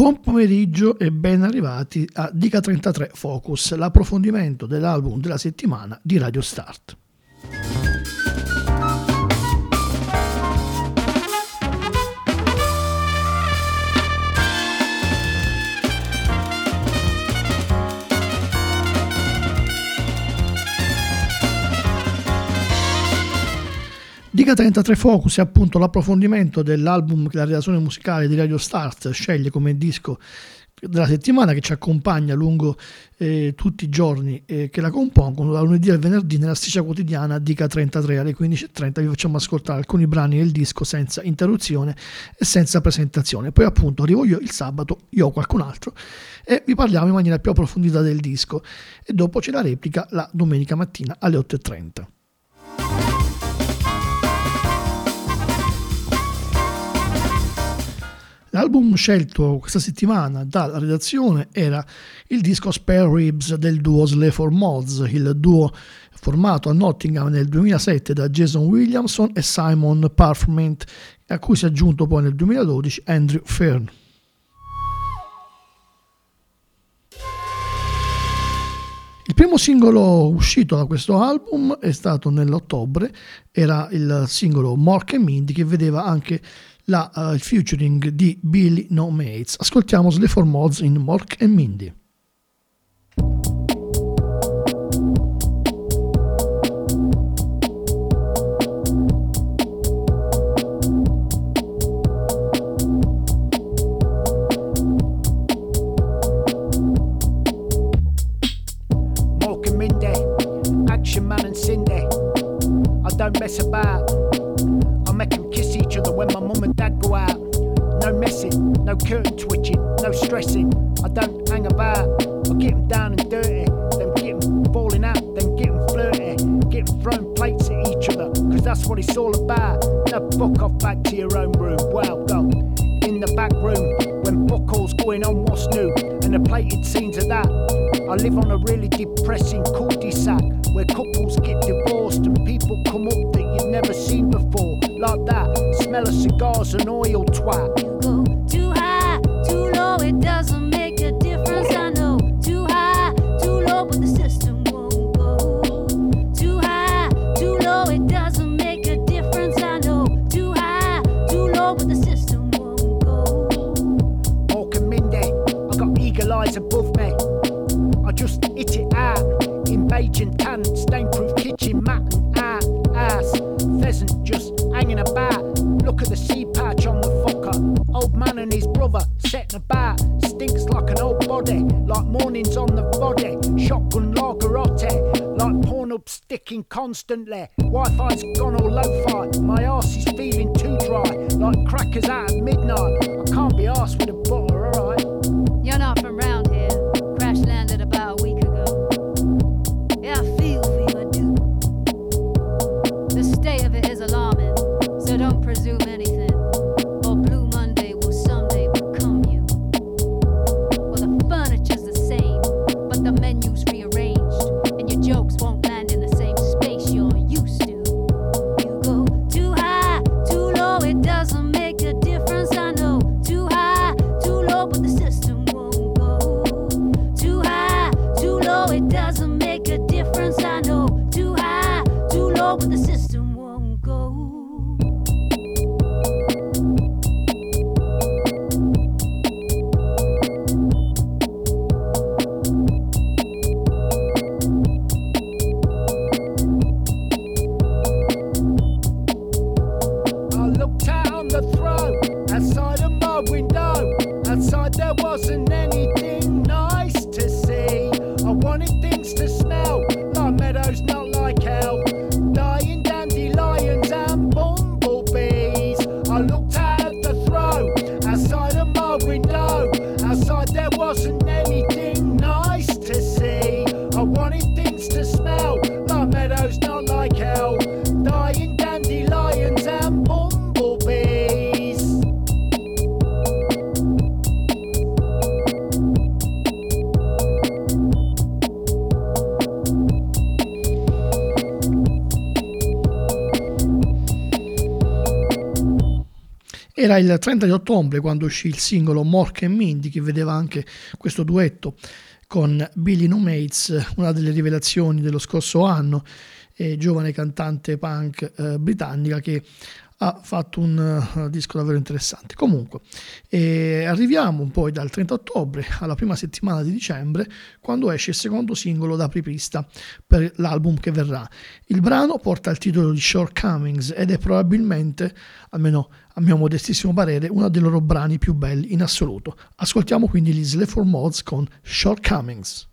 Buon pomeriggio e ben arrivati a Dica 33 Focus, l'approfondimento dell'album della settimana di Radio Start. Dica 33 Focus è appunto l'approfondimento dell'album che la redazione musicale di Radio Start sceglie come disco della settimana, che ci accompagna lungo tutti i giorni che la compongono, da lunedì al venerdì nella striscia quotidiana Dica 33. Alle 15.30 vi facciamo ascoltare alcuni brani del disco senza interruzione e senza presentazione. Poi appunto arrivo io il sabato, io o qualcun altro, e vi parliamo in maniera più approfondita del disco, e dopo c'è la replica la domenica mattina alle 8.30. L'album scelto questa settimana dalla redazione era il disco Spare Ribs del duo Sleaford Mods, il duo formato a Nottingham nel 2007 da Jason Williamson e Simon Parfitt, a cui si è aggiunto poi nel 2012 Andrew Fearn. Il primo singolo uscito da questo album è stato nell'ottobre, era il singolo Mork and Mindy, che vedeva anche il featuring di Billy No Mates. Ascoltiamo Sleaford Mods in Mork and Mindy. Mork and Mindy, Action Man and Cindy. I don't mess about. I make them kiss each other when my mum and dad go out. No messing, no curtain twitching, no stressing. I don't hang about. I get them down and dirty, then get them balling out, then get them flirty, get them throwing plates at each other, cause that's what it's all about. Now fuck off back to your own room. Well gone in the back room when buckles going on, what's new? And the plated scenes of that. I live on a really depressing cul-de-sac where couples get divorced and people come up that you've never seen before. Like that, smell of cigars and oil, twat. You go too high, too low, it doesn't make a difference, I know. Too high, too low, but the system won't go. Too high, too low, it doesn't make a difference, I know. Too high, too low, but the system won't go. Mork and Mindy, I got eagle eyes above me. I just hit it out in beige and tan, stain-proof kitchen mat and ass. Pheasant just hanging about. Look at the sea patch on the fucker. Old man and his brother setting about. Stinks like an old body, like mornings on the body. Shotgun lagerotte, like Pornhub sticking constantly. Wi-Fi's gone all lo-fi. My arse is feeling too dry, like crackers out at midnight. I can't be arsed with a butter, alright? You're not from round here. Crash landed about a week ago. Yeah, I feel for you, I do. The state of it is alarming, so don't presume anything, or Blue Monday will someday become you. Well, the furniture's the same, but the menu's rearranged, and your jokes won't land in the same space you're used to. You go too high, too low, it doesn't make a difference, I know. Too high, too low, but the system won't go. Too high, too low, it doesn't make a difference, I know. Too high, too low, but the system. Wasn't anything nice to see. I wanted things to smell like meadows, not like hell. Dying dandelions and bumblebees. I looked out at the throat outside of my window. Outside there wasn't anything nice to see. I wanted things to smell like meadows, not like hell. Dying dandelions and bumblebees. Era il 30 di ottobre quando uscì il singolo Mork e Mindy, che vedeva anche questo duetto con Billy No Mates, una delle rivelazioni dello scorso anno, giovane cantante punk britannica che ha fatto un disco davvero interessante. Comunque, arriviamo poi dal 30 ottobre alla prima settimana di dicembre, quando esce il secondo singolo d'apripista per l'album che verrà. Il brano porta il titolo di Shortcomings ed è probabilmente, almeno a mio modestissimo parere, uno dei loro brani più belli in assoluto. Ascoltiamo quindi gli Sleaford Mods con Shortcomings.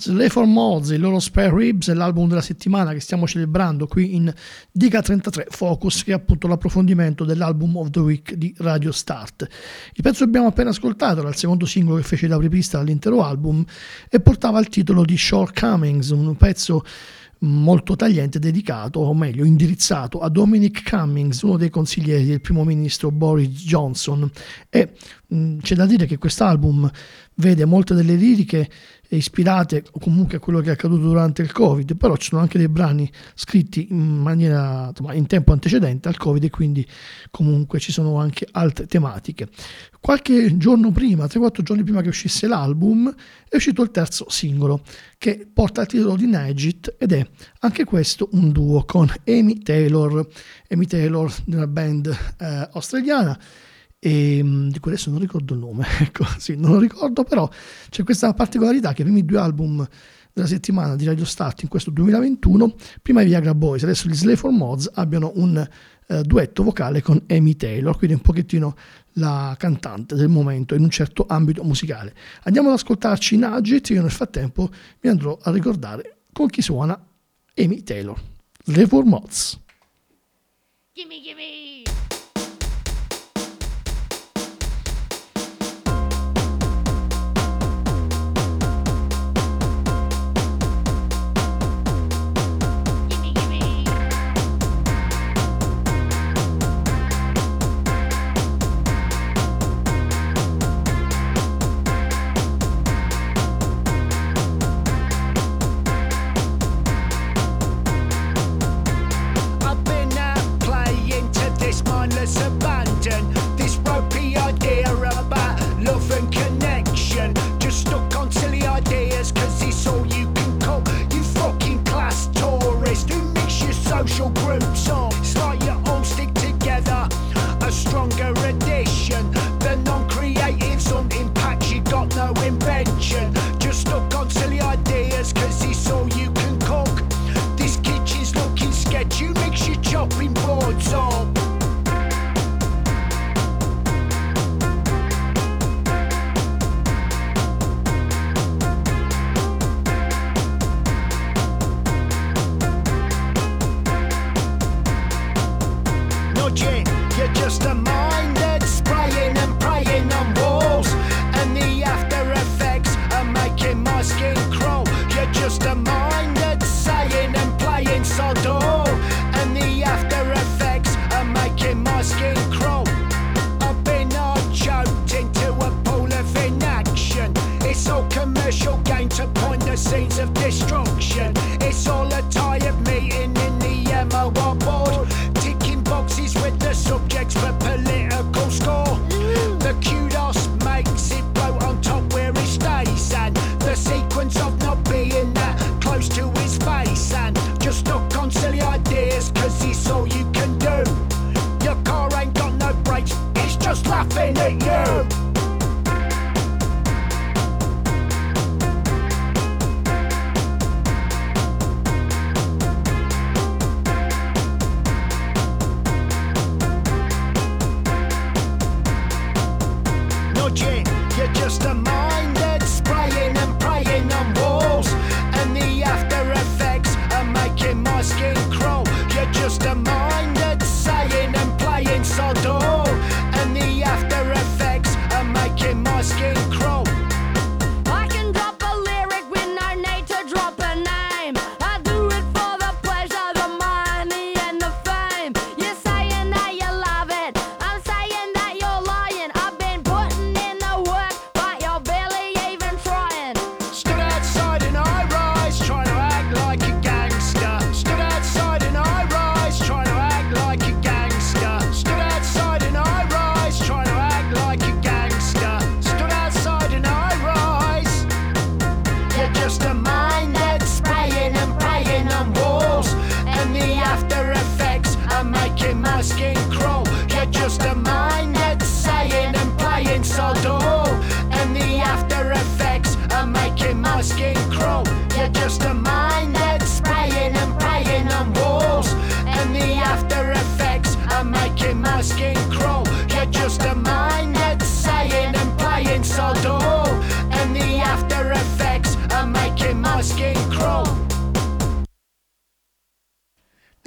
Sleaford Mods, il loro Spare Ribs, è l'album della settimana che stiamo celebrando qui in Dica 33 Focus, che è appunto l'approfondimento dell'album of the week di Radio Start. Il pezzo che abbiamo appena ascoltato era il secondo singolo che fece da prepista all'intero album e portava il titolo di Shortcomings, un pezzo molto tagliente dedicato, o meglio indirizzato, a Dominic Cummings, uno dei consiglieri del primo ministro Boris Johnson. E c'è da dire che quest'album vede molte delle liriche ispirate comunque a quello che è accaduto durante il Covid, però ci sono anche dei brani scritti in maniera, in tempo antecedente al Covid, e quindi comunque ci sono anche altre tematiche. Qualche giorno prima, 3-4 giorni prima che uscisse l'album, è uscito il terzo singolo che porta il titolo di Nagit, ed è anche questo un duo con Amy Taylor, della band australiana, e di cui adesso non ricordo il nome, ecco, sì, non lo ricordo, però c'è questa particolarità che i primi due album della settimana di Radio Start in questo 2021, prima i Viagra Boys, adesso gli Sleaford Mods, abbiano un duetto vocale con Amy Taylor, quindi un pochettino la cantante del momento in un certo ambito musicale. Andiamo ad ascoltarci Nugget, io nel frattempo mi andrò a ricordare con chi suona Amy Taylor. Sleaford Mods. Gimme, gimme!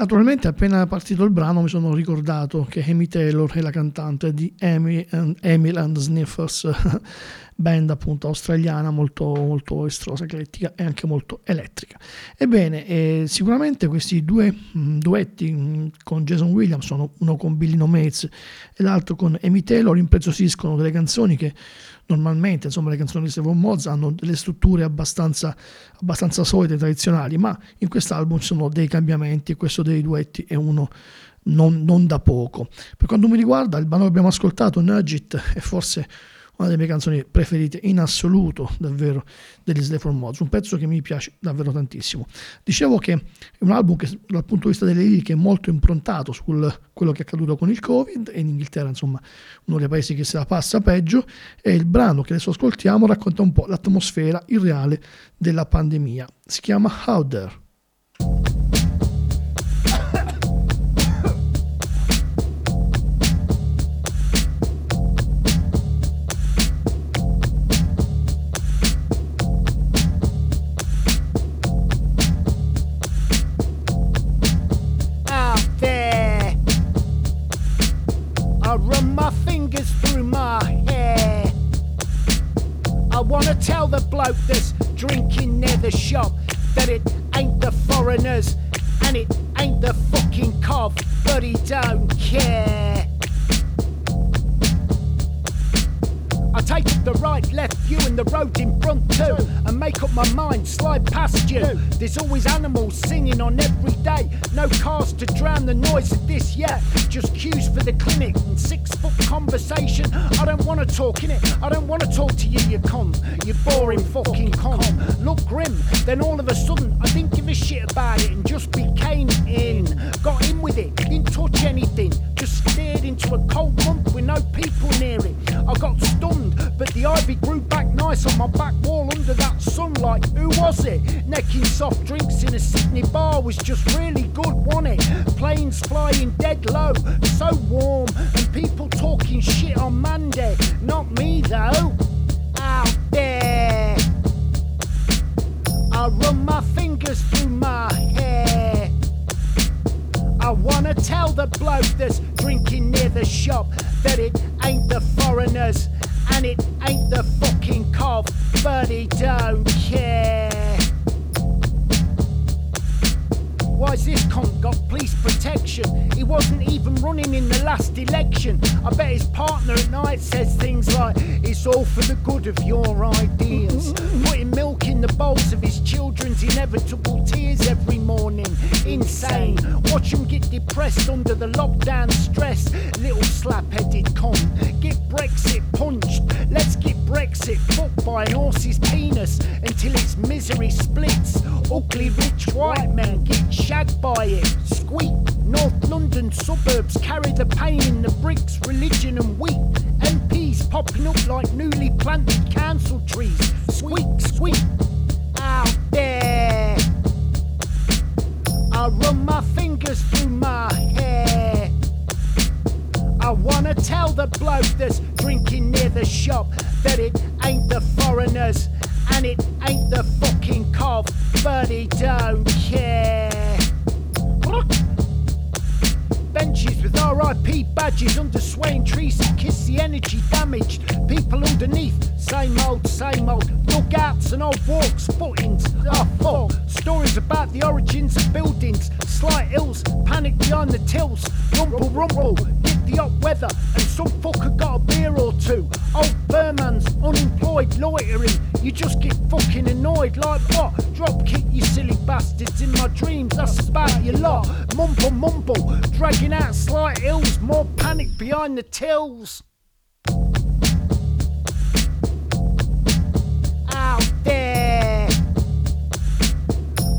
Naturalmente appena partito il brano mi sono ricordato che Amy Taylor è la cantante di Amyl and the Sniffers, band appunto australiana molto, molto estrosa, eclettica e anche molto elettrica. Ebbene, sicuramente questi due duetti con Jason Williamson, uno con Billy No Mates e l'altro con Amy Taylor, impreziosiscono delle canzoni che normalmente, insomma, le canzoni di Sleaford Mods hanno delle strutture abbastanza solide, tradizionali, ma in quest'album ci sono dei cambiamenti e questo dei duetti è uno non da poco. Per quanto mi riguarda, il brano che abbiamo ascoltato, Nudge It, è forse una delle mie canzoni preferite in assoluto davvero degli Sleaford Mods, un pezzo che mi piace davvero tantissimo. Dicevo che è un album che dal punto di vista delle liriche è molto improntato su quello che è accaduto con il Covid, e in Inghilterra, insomma, uno dei paesi che se la passa peggio, e il brano che adesso ascoltiamo racconta un po' l'atmosfera irreale della pandemia. Si chiama How There. Tell the bloke that's drinking near the shop that it ain't the foreigners and it ain't the fucking cov, but he don't care. I take up the right, left you and the road in front too, and make up my mind, slide past you. There's always animals singing on every day, no cars to drown the noise of this, yeah. Just queues for the clinic and 6 foot conversation. I don't wanna talk innit, I don't wanna talk to you, you con, you boring fucking con. Look grim, then all of a sudden I didn't give a shit about it and just became in. Got in with it, didn't touch anything, just stared into a cold month with no people near it. I got stunned, but the ivy grew back nice on my back wall under that sunlight. Who was it? Necking soft drinks in a Sydney bar was just really good, wasn't it? Planes flying dead low, so warm, and people talking shit on Monday. Not me though, out there. I run my fingers through my hair. I wanna tell the bloke that's drinking near the shop that it ain't the foreigners and it ain't the fucking cov, but he don't care. Why's this cunt got police protection? He wasn't even running in the last election. I bet his partner at night says things like, it's all for the good of your ideas. Putting milk in the bowls of his children's inevitable tears every morning. Insane. Watch him get depressed under the lockdown stress. Little slap-headed cunt. Get Brexit punched. Let's get Brexit fucked by an horse's penis until its misery splits. Ugly rich white men get shot. Shagged by it, squeak. North London suburbs carry the pain in the bricks, religion and wheat. MPs popping up like newly planted council trees. Squeak, squeak, out there. I run my fingers through my hair. I wanna tell the bloke that's drinking near the shop that it ain't the foreigners and it ain't the fucking cov, but he don't care. Benches with R.I.P. badges under swaying trees to kiss the energy damaged. People underneath, same old, dugouts and old walks, footings, oh fuck. Stories about the origins of buildings, slight hills, panic behind the tills, rumble, rumble, get the hot weather, and some fucker got a beer or two. Old Burman's unemployed loitering, you just get fucking annoyed like what? Drop kick you silly bastards in my dreams, that's about your lot. Mumble, mumble, dragging out slight hills, more panic behind the tills. Out there,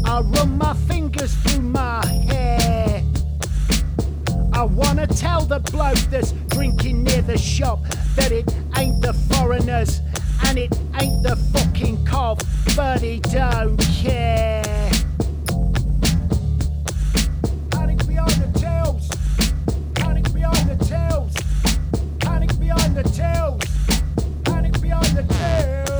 I run my fingers through my hair. I wanna tell the bloke that's drinking near the shop that it ain't the foreigners and it ain't the fucking cov, but he don't care. Panic behind the tills, panic behind the tills, panic behind the tills, panic behind the tills.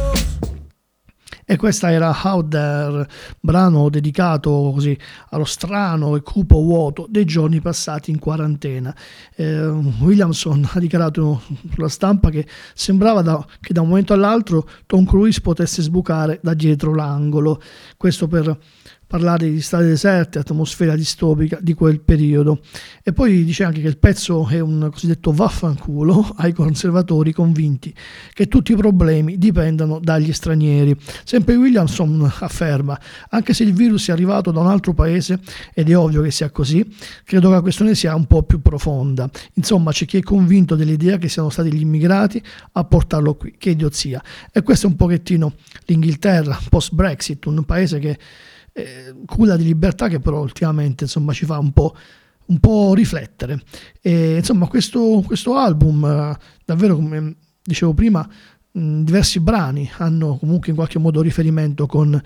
E questa era Out There, brano dedicato così allo strano e cupo vuoto dei giorni passati in quarantena. Williamson ha dichiarato sulla stampa che sembrava che da un momento all'altro Tom Cruise potesse sbucare da dietro l'angolo, questo per parlare di strade deserte, atmosfera distopica di quel periodo. E poi dice anche che il pezzo è un cosiddetto vaffanculo ai conservatori convinti che tutti i problemi dipendano dagli stranieri. Sempre Williamson afferma: anche se il virus è arrivato da un altro paese, ed è ovvio che sia così, credo che la questione sia un po' più profonda. Insomma, c'è chi è convinto dell'idea che siano stati gli immigrati a portarlo qui. Che idiozia. E questo è un pochettino l'Inghilterra post-Brexit, un paese che culla di libertà, che però ultimamente insomma ci fa un po' riflettere. E insomma questo album, davvero, come dicevo prima, diversi brani hanno comunque in qualche modo riferimento con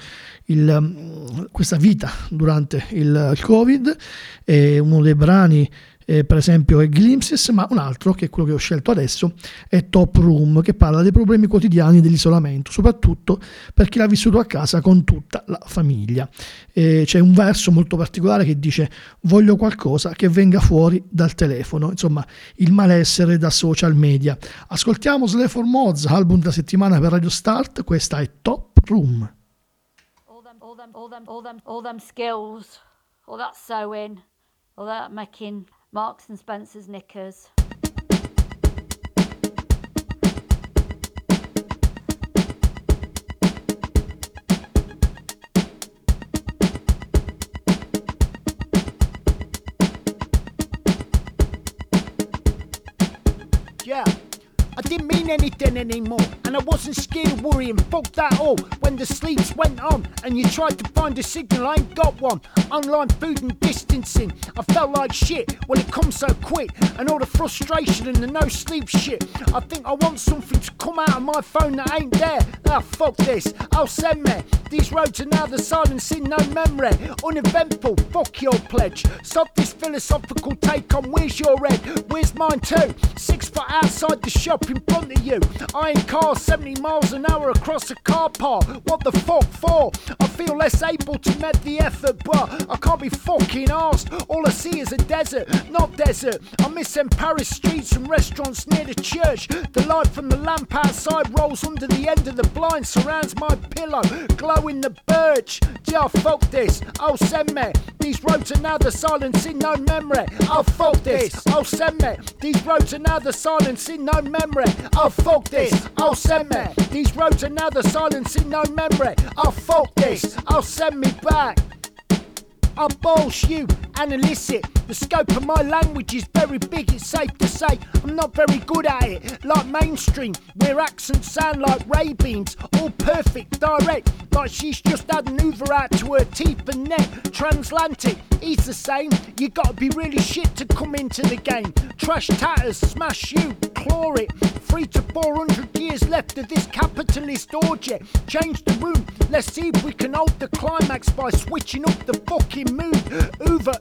questa vita durante il Covid. E uno dei brani per esempio è Glimpses, ma un altro, che è quello che ho scelto adesso, è Top Room, che parla dei problemi quotidiani dell'isolamento, soprattutto per chi l'ha vissuto a casa con tutta la famiglia. C'è un verso molto particolare che dice: voglio qualcosa che venga fuori dal telefono. Insomma, il malessere da social media. Ascoltiamo Sleaford Mods, album della settimana per Radio Start. Questa è Top Room. All them skills, all that sewing, all that making Marks and Spencer's knickers. Yeah. I didn't mean anything anymore, and I wasn't scared of worrying, fuck that all, when the sleeps went on, and you tried to find a signal, I ain't got one, online food and distancing, I felt like shit, well it comes so quick, and all the frustration and the no sleep shit, I think I want something to come out of my phone that ain't there, ah fuck this, I'll send me, these roads are now the silencing, no memory, uneventful, fuck your pledge, stop this philosophical take on, where's your head, where's mine too, 6 foot outside the shop, in front of you, iron car 70 miles an hour across a car park. What the fuck for? I feel less able to med the effort, but I can't be fucking arsed. All I see is a desert, not desert. I miss them Paris streets and restaurants near the church. The light from the lamp outside rolls under the end of the blind, surrounds my pillow, glowing the birch. Yeah, fuck this. Oh, send me. These roads are now the silence in no memory. Oh, fuck this. Oh, send me. These roads are now the silence in no memory. Oh fuck this, oh send me. These roads are now the silence in no memory. Oh fuck this, oh send me back. I bolsh you and illicit. The scope of my language is very big, it's safe to say I'm not very good at it. Like mainstream, where accents sound like ray beans, all perfect, direct, like she's just had an Hoover out to her teeth and neck. Transatlantic, he's the same, you gotta be really shit to come into the game. Trash tatters, smash you, claw it. 300 to 400 years left of this capitalist orgy. Change the room, let's see if we can hold the climax by switching up the fucking mood. Hoover,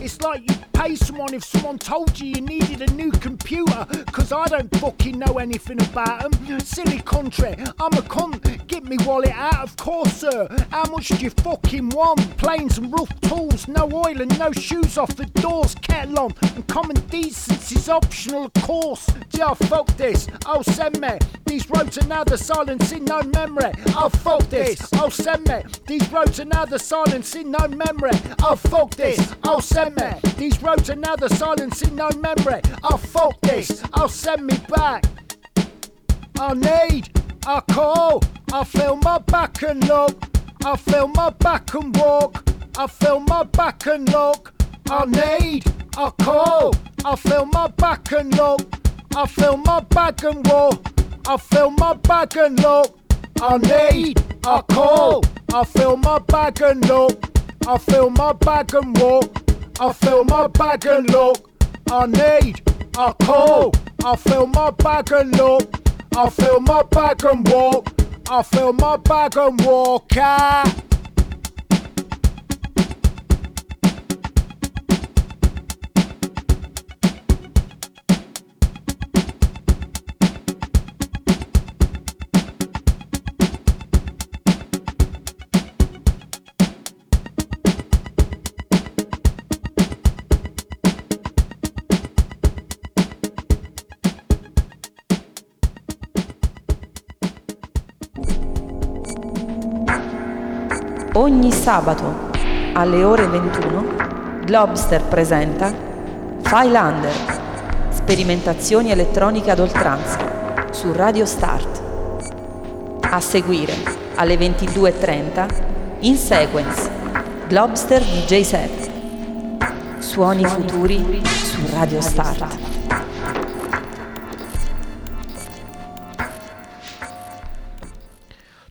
it's like you pay someone if someone told you you needed a new computer, cause I don't fucking know anything about them. Silly country, I'm a cunt, get me wallet out, of course sir, how much do you fucking want? Planes and rough tools, no oil and no shoes off the doors, kettle on, and common decency's optional of course. Yeah, fuck this, oh send me. These roads are now the silence in no memory. Oh fuck this, oh send me. These roads are now the silence in no memory. Oh fuck this, oh send me. These roads are now the silence in no memory. Oh fuck this, oh send me back. I need, I call, I feel my back and look, I feel my back and walk, I feel my back and look. I need, I call, I feel my back and look, I feel my back and walk, I feel my back and look. I need, I call, I feel my back and look, I feel my back and walk, I feel my back and look. I need, I call, I feel my back and look, I feel my back and walk, I feel my back and walk out. Ogni sabato alle ore 21 Globster presenta Firelander, sperimentazioni elettroniche ad oltranza su Radio Start. A seguire alle 22:30 In Sequence, Globster DJ set. Suoni futuri su Radio Start.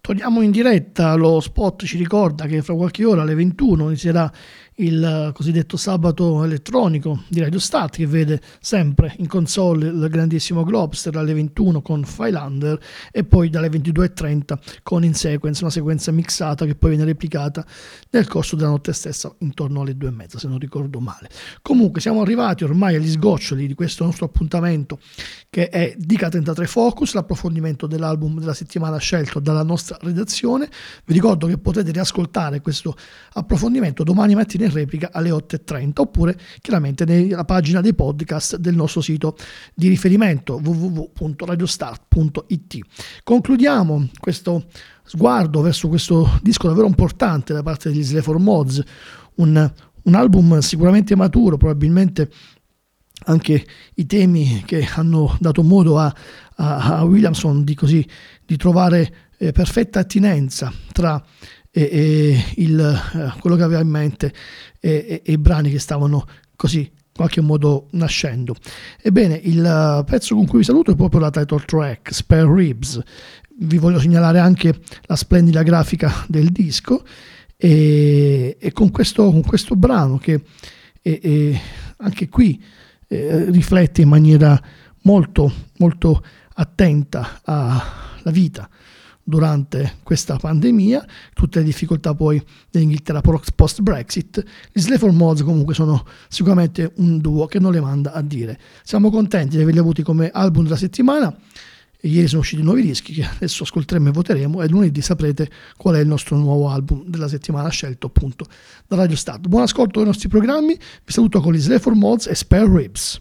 Torniamo in diretta, lo spot ci ricorda che fra qualche ora alle 21 inizierà il cosiddetto sabato elettronico di Radio Start, che vede sempre in console il grandissimo Globster alle 21 con Firelander e poi dalle 22:30 con In Sequence, una sequenza mixata che poi viene replicata nel corso della notte stessa intorno alle 2:30 se non ricordo male. Comunque siamo arrivati ormai agli sgoccioli di questo nostro appuntamento che è Dica 33 Focus, l'approfondimento dell'album della settimana scelto dalla nostra redazione. Vi ricordo che potete riascoltare questo approfondimento domani mattina in replica alle 8:30 oppure chiaramente nella pagina dei podcast del nostro sito di riferimento www.radiostart.it. Concludiamo questo sguardo verso questo disco davvero importante da parte degli Sleaford Mods, un album sicuramente maturo, probabilmente anche i temi che hanno dato modo a Williamson di trovare perfetta attinenza tra quello che aveva in mente e i brani che stavano così in qualche modo nascendo. Ebbene, il pezzo con cui vi saluto è proprio la title track, Spare Ribs. Vi voglio segnalare anche la splendida grafica del disco e con questo brano che anche qui riflette in maniera molto, molto attenta alla vita durante questa pandemia, tutte le difficoltà poi dell'Inghilterra post Brexit. Gli Sleaford Mods comunque sono sicuramente un duo che non le manda a dire. Siamo contenti di averli avuti come album della settimana e ieri sono usciti nuovi dischi che adesso ascolteremo e voteremo e lunedì saprete qual è il nostro nuovo album della settimana scelto appunto da Radio Start. Buon ascolto dei nostri programmi, vi saluto con gli Sleaford Mods e Spare Ribs.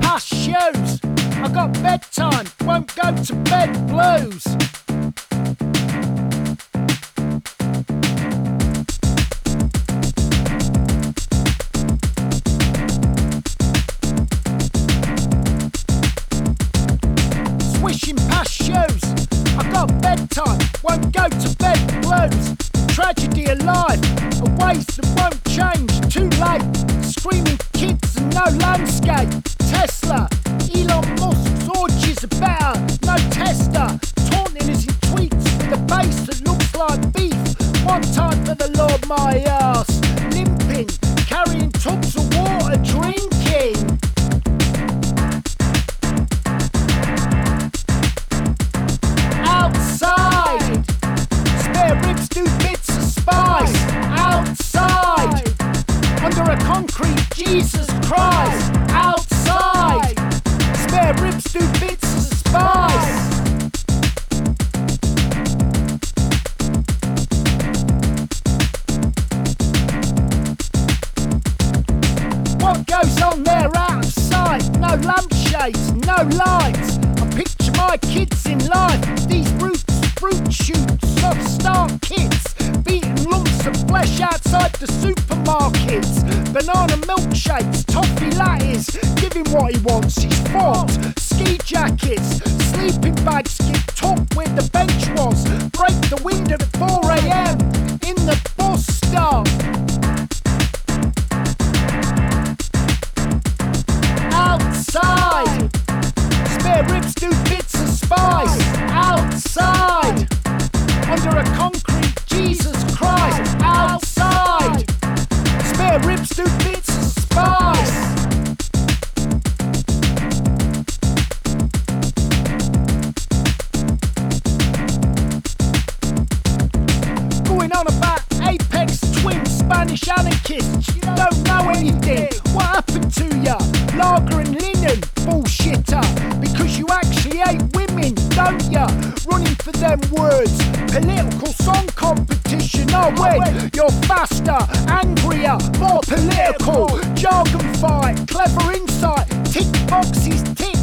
Past shoes, I got bedtime, won't go to bed blues. Swishing past shoes, I got bedtime, won't go to bed blues. Tragedy of life, a waste that won't change, too late. Screaming kids and no landscape. Tesla, Elon Musk's orgies are better. No tester, taunting us in tweets with a base that looks like beef. One time for the Lord my ass. Limping, carrying tubs of water, drinking. Outside, spare ribs do bits of spice. Outside, under a concrete Jesus Christ. Outside, spare ribs do bits of spice. What goes on there outside? No lampshades, no lights. I picture my kids in life. These fruit shoots, soft start kits. Beaten lumps of flesh outside the supermarkets. Banana milkshakes, toffee lattes. Give him what he wants, he's fucked. Ski jackets, sleeping bags, get top where the bench was. Break the window at 4 a.m. in the bus stop. Outside, spare ribs do bits of spice. Outside, under a concrete Jesus Christ. Outside, spare ribs do bits of spice. Going on about apex twin Spanish anarchists. You don't know anything. What happened to ya? Lager and linen, bullshitter. Because you actually hate women, don't ya? Running for them words. Political song competition. win. You're faster, angrier, more political. Jargon fight, clever insight, tick boxes, tick.